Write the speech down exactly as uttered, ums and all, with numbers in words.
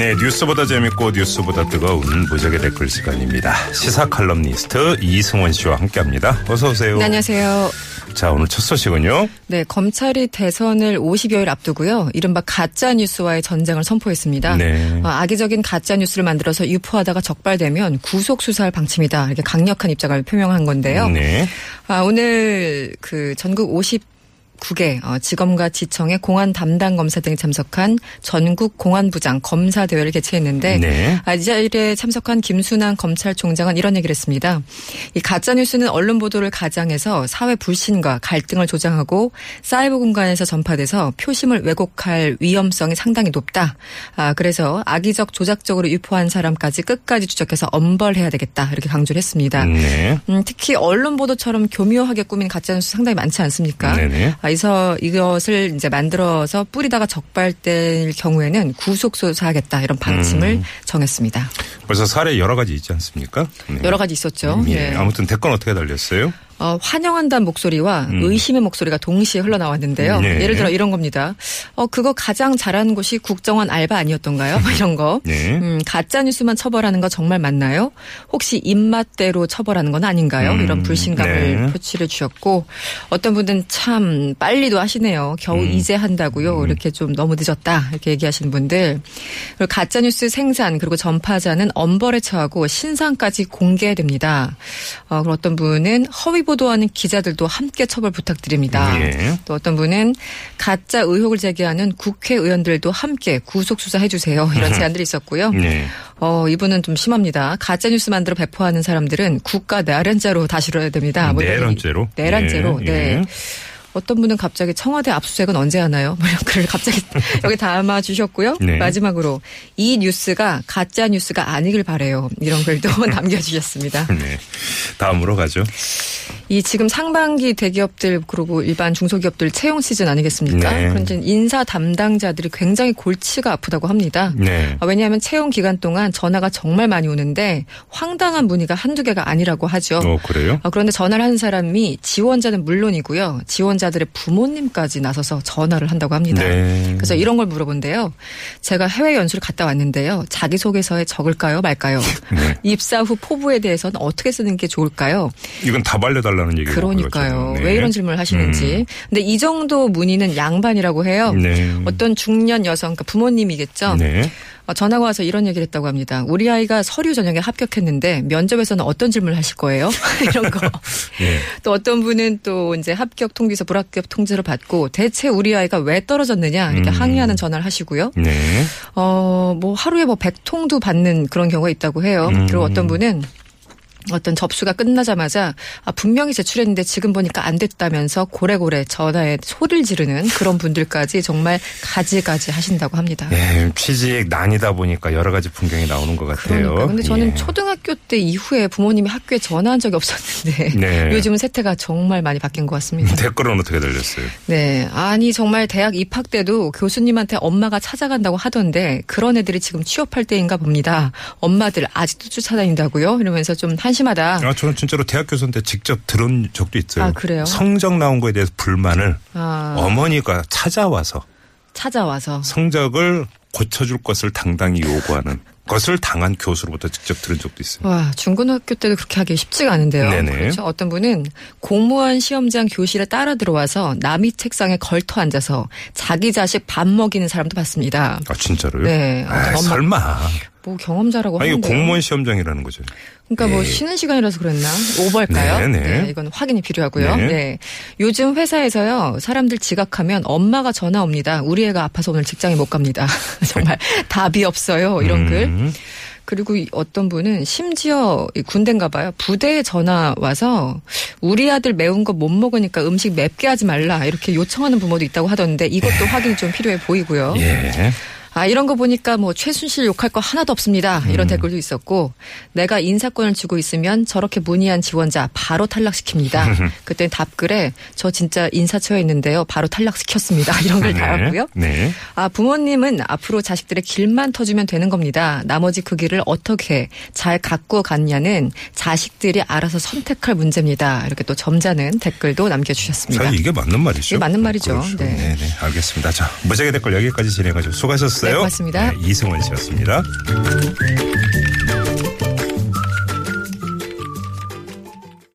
네, 뉴스보다 재밌고 뉴스보다 뜨거운 무적의 댓글 시간입니다. 시사 칼럼니스트 이승원 씨와 함께합니다. 어서 오세요. 네, 안녕하세요. 자, 오늘 첫 소식은요. 네, 검찰이 대선을 오십여일 앞두고요. 이른바 가짜 뉴스와의 전쟁을 선포했습니다. 네. 악의적인 가짜 뉴스를 만들어서 유포하다가 적발되면 구속 수사할 방침이다. 이렇게 강력한 입장을 표명한 건데요. 네. 아, 오늘 그 전국 오십 국회 지검과 지청의 공안 담당 검사 등이 참석한 전국 공안부장 검사 대회를 개최했는데 네. 이 자리에 참석한 김순환 검찰총장은 이런 얘기를 했습니다. 이 가짜뉴스는 언론 보도를 가장해서 사회 불신과 갈등을 조장하고 사이버 공간에서 전파돼서 표심을 왜곡할 위험성이 상당히 높다. 아, 그래서 악의적 조작적으로 유포한 사람까지 끝까지 추적해서 엄벌해야 되겠다. 이렇게 강조를 했습니다. 네. 음, 특히 언론 보도처럼 교묘하게 꾸민 가짜뉴스 상당히 많지 않습니까? 네네. 그래서 이것을 이제 만들어서 뿌리다가 적발될 경우에는 구속 수사하겠다 이런 방침을 음. 정했습니다. 벌써 사례 여러 가지 있지 않습니까? 네. 여러 가지 있었죠. 예. 예. 아무튼 댓글 어떻게 달렸어요? 어, 환영한다는 목소리와 음. 의심의 목소리가 동시에 흘러나왔는데요. 네. 예를 들어 이런 겁니다. 어, 그거 가장 잘하는 곳이 국정원 알바 아니었던가요? 이런 거. 네. 음, 가짜뉴스만 처벌하는 거 정말 맞나요? 혹시 입맛대로 처벌하는 건 아닌가요? 음. 이런 불신감을 네. 표출해 주셨고 어떤 분은 참 빨리도 하시네요. 겨우 음. 이제 한다고요. 음. 이렇게 좀 너무 늦었다. 이렇게 얘기하시는 분들. 그리고 가짜뉴스 생산 그리고 전파자는 엄벌에 처하고 신상까지 공개됩니다. 어, 그리고 어떤 분은 허위 보도하는 기자들도 함께 처벌 부탁드립니다. 예. 또 어떤 분은 가짜 의혹을 제기하는 국회의원들도 함께 구속 수사해 주세요. 이런 제안들이 있었고요. 예. 어, 이분은 좀 심합니다. 가짜 뉴스 만들어 배포하는 사람들은 국가 내란죄로 다시려야 됩니다. 내란죄로? 내란죄로. 예. 네. 예. 어떤 분은 갑자기 청와대 압수수색은 언제 하나요? 뭐 이런 글을 갑자기 여기 담아주셨고요. 네. 마지막으로 이 뉴스가 가짜 뉴스가 아니길 바라요. 이런 글도 남겨주셨습니다. 네, 다음으로 가죠. 이 지금 상반기 대기업들 그리고 일반 중소기업들 채용 시즌 아니겠습니까? 네. 그런데 인사 담당자들이 굉장히 골치가 아프다고 합니다. 네. 왜냐하면 채용 기간 동안 전화가 정말 많이 오는데 황당한 문의가 한두 개가 아니라고 하죠. 어, 그래요? 그런데 전화를 하는 사람이 지원자는 물론이고요. 지원자 들의 부모님까지 나서서 전화를 한다고 합니다. 네. 그래서 이런 걸 물어본대요. 제가 해외 연수를 갔다 왔는데요. 자기소개서에 적을까요 말까요? 네. 입사 후 포부에 대해서는 어떻게 쓰는 게 좋을까요? 이건 다 알려달라는 얘기예요. 그러니까요. 네. 왜 이런 질문을 하시는지. 음. 근데 이 정도 문의는 양반이라고 해요. 네. 어떤 중년 여성, 그러니까 부모님이겠죠. 네. 전화가 와서 이런 얘기를 했다고 합니다. 우리 아이가 서류 전형에 합격했는데 면접에서는 어떤 질문을 하실 거예요? 이런 거. 네. 또 어떤 분은 또 이제 합격 통지서 불합격 통지를 받고 대체 우리 아이가 왜 떨어졌느냐 이렇게 음. 항의하는 전화를 하시고요. 네. 어, 뭐 하루에 뭐 백 통도 받는 그런 경우가 있다고 해요. 음. 그리고 어떤 분은 어떤 접수가 끝나자마자 아, 분명히 제출했는데 지금 보니까 안 됐다면서 고래고래 전화에 소리를 지르는 그런 분들까지 정말 가지가지 하신다고 합니다. 네, 취직 난이다 보니까 여러 가지 풍경이 나오는 것 같아요. 그런데 저는 예. 초등학교 때 이후에 부모님이 학교에 전화한 적이 없었는데 네. 요즘은 세태가 정말 많이 바뀐 것 같습니다. 댓글은 어떻게 달렸어요? 네, 아니 정말 대학 입학 때도 교수님한테 엄마가 찾아간다고 하던데 그런 애들이 지금 취업할 때인가 봅니다. 엄마들 아직도 쫓아다닌다고요? 이러면서 좀 한 심하다. 아, 저는 진짜로 대학 교수 때 직접 들은 적도 있어요. 아, 그래요? 성적 나온 거에 대해서 불만을 아. 어머니가 찾아와서 찾아와서 성적을 고쳐줄 것을 당당히 요구하는 것을 당한 교수로부터 직접 들은 적도 있습니다. 와, 중고등학교 때도 그렇게 하기 쉽지가 않은데요. 네네. 그렇죠. 어떤 분은 공무원 시험장 교실에 따라 들어와서 남이 책상에 걸터 앉아서 자기 자식 밥 먹이는 사람도 봤습니다. 아, 진짜로요? 네. 아, 엄마. 설마. 뭐 경험자라고 하는데. 아, 이거 공무원 시험장이라는 거죠. 그러니까 네. 뭐 쉬는 시간이라서 그랬나? 오버일까요? 네, 네. 네, 이건 확인이 필요하고요. 네. 네. 요즘 회사에서요. 사람들 지각하면 엄마가 전화 옵니다. 우리 애가 아파서 오늘 직장에 못 갑니다. 정말 답이 없어요. 이런 음. 글. 그리고 어떤 분은 심지어 군대인가 봐요. 부대에 전화 와서 우리 아들 매운 거 못 먹으니까 음식 맵게 하지 말라. 이렇게 요청하는 부모도 있다고 하던데 이것도 확인이 좀 필요해 보이고요. 예. 아, 이런 거 보니까 뭐 최순실 욕할 거 하나도 없습니다. 이런 음. 댓글도 있었고, 내가 인사권을 쥐고 있으면 저렇게 문의한 지원자 바로 탈락시킵니다. 그때 답글에 저 진짜 인사처에 있는데요. 바로 탈락시켰습니다. 이런 걸 달았고요. 네. 네. 아, 부모님은 앞으로 자식들의 길만 터주면 되는 겁니다. 나머지 그 길을 어떻게 잘 갖고 갔냐는 자식들이 알아서 선택할 문제입니다. 이렇게 또 점잖은 댓글도 남겨주셨습니다. 사실 이게 맞는 말이죠. 네, 맞는 말이죠. 그렇죠. 네. 네, 네. 알겠습니다. 자, 무적의 댓글 여기까지 진행하죠. 수고하셨어요. 네, 고맙습니다. 네, 이승원 씨였습니다.